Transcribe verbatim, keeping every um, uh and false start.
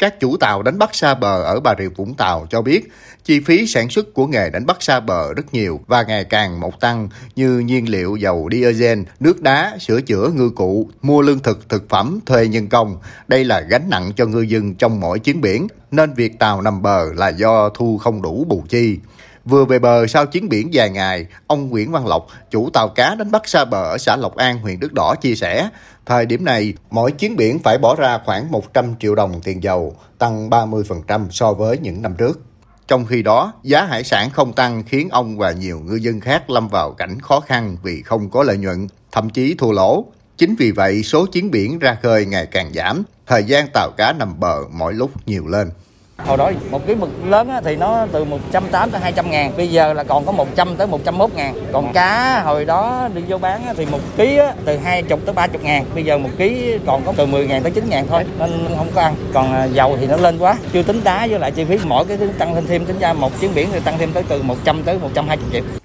các chủ tàu đánh bắt xa bờ ở Bà Rịa Vũng Tàu cho biết chi phí sản xuất của nghề đánh bắt xa bờ rất nhiều và ngày càng một tăng như nhiên liệu dầu diesel, nước đá, sửa chữa ngư cụ, mua lương thực, thực phẩm, thuê nhân công. Đây là gánh nặng cho ngư dân trong mỗi chuyến biển, nên việc tàu nằm bờ là do thu không đủ bù chi. Vừa về bờ sau chuyến biển dài ngày, ông Nguyễn Văn Lộc, chủ tàu cá đánh bắt xa bờ ở xã Lộc An, huyện Đức Đỏ chia sẻ, thời điểm này, mỗi chuyến biển phải bỏ ra khoảng một trăm triệu đồng tiền dầu, tăng ba mươi phần trăm so với những năm trước. Trong khi đó, giá hải sản không tăng khiến ông và nhiều ngư dân khác lâm vào cảnh khó khăn vì không có lợi nhuận, thậm chí thua lỗ. Chính vì vậy, số chuyến biển ra khơi ngày càng giảm, thời gian tàu cá nằm bờ mỗi lúc nhiều lên. Hồi đó một ký mực lớn thì nó từ một trăm tám mươi tới hai trăm ngàn, bây giờ là còn có một trăm tới một trăm mốt ngàn. Còn cá hồi đó đi vô bán thì một ký từ hai mươi tới ba mươi ngàn, bây giờ một ký còn có từ mười ngàn tới chín ngàn thôi, nên không có ăn. Còn dầu thì nó lên quá, chưa tính đá với lại chi phí mỗi cái tăng thêm thêm tính ra một chuyến biển thì tăng thêm tới từ một trăm tới một trăm hai mươi triệu.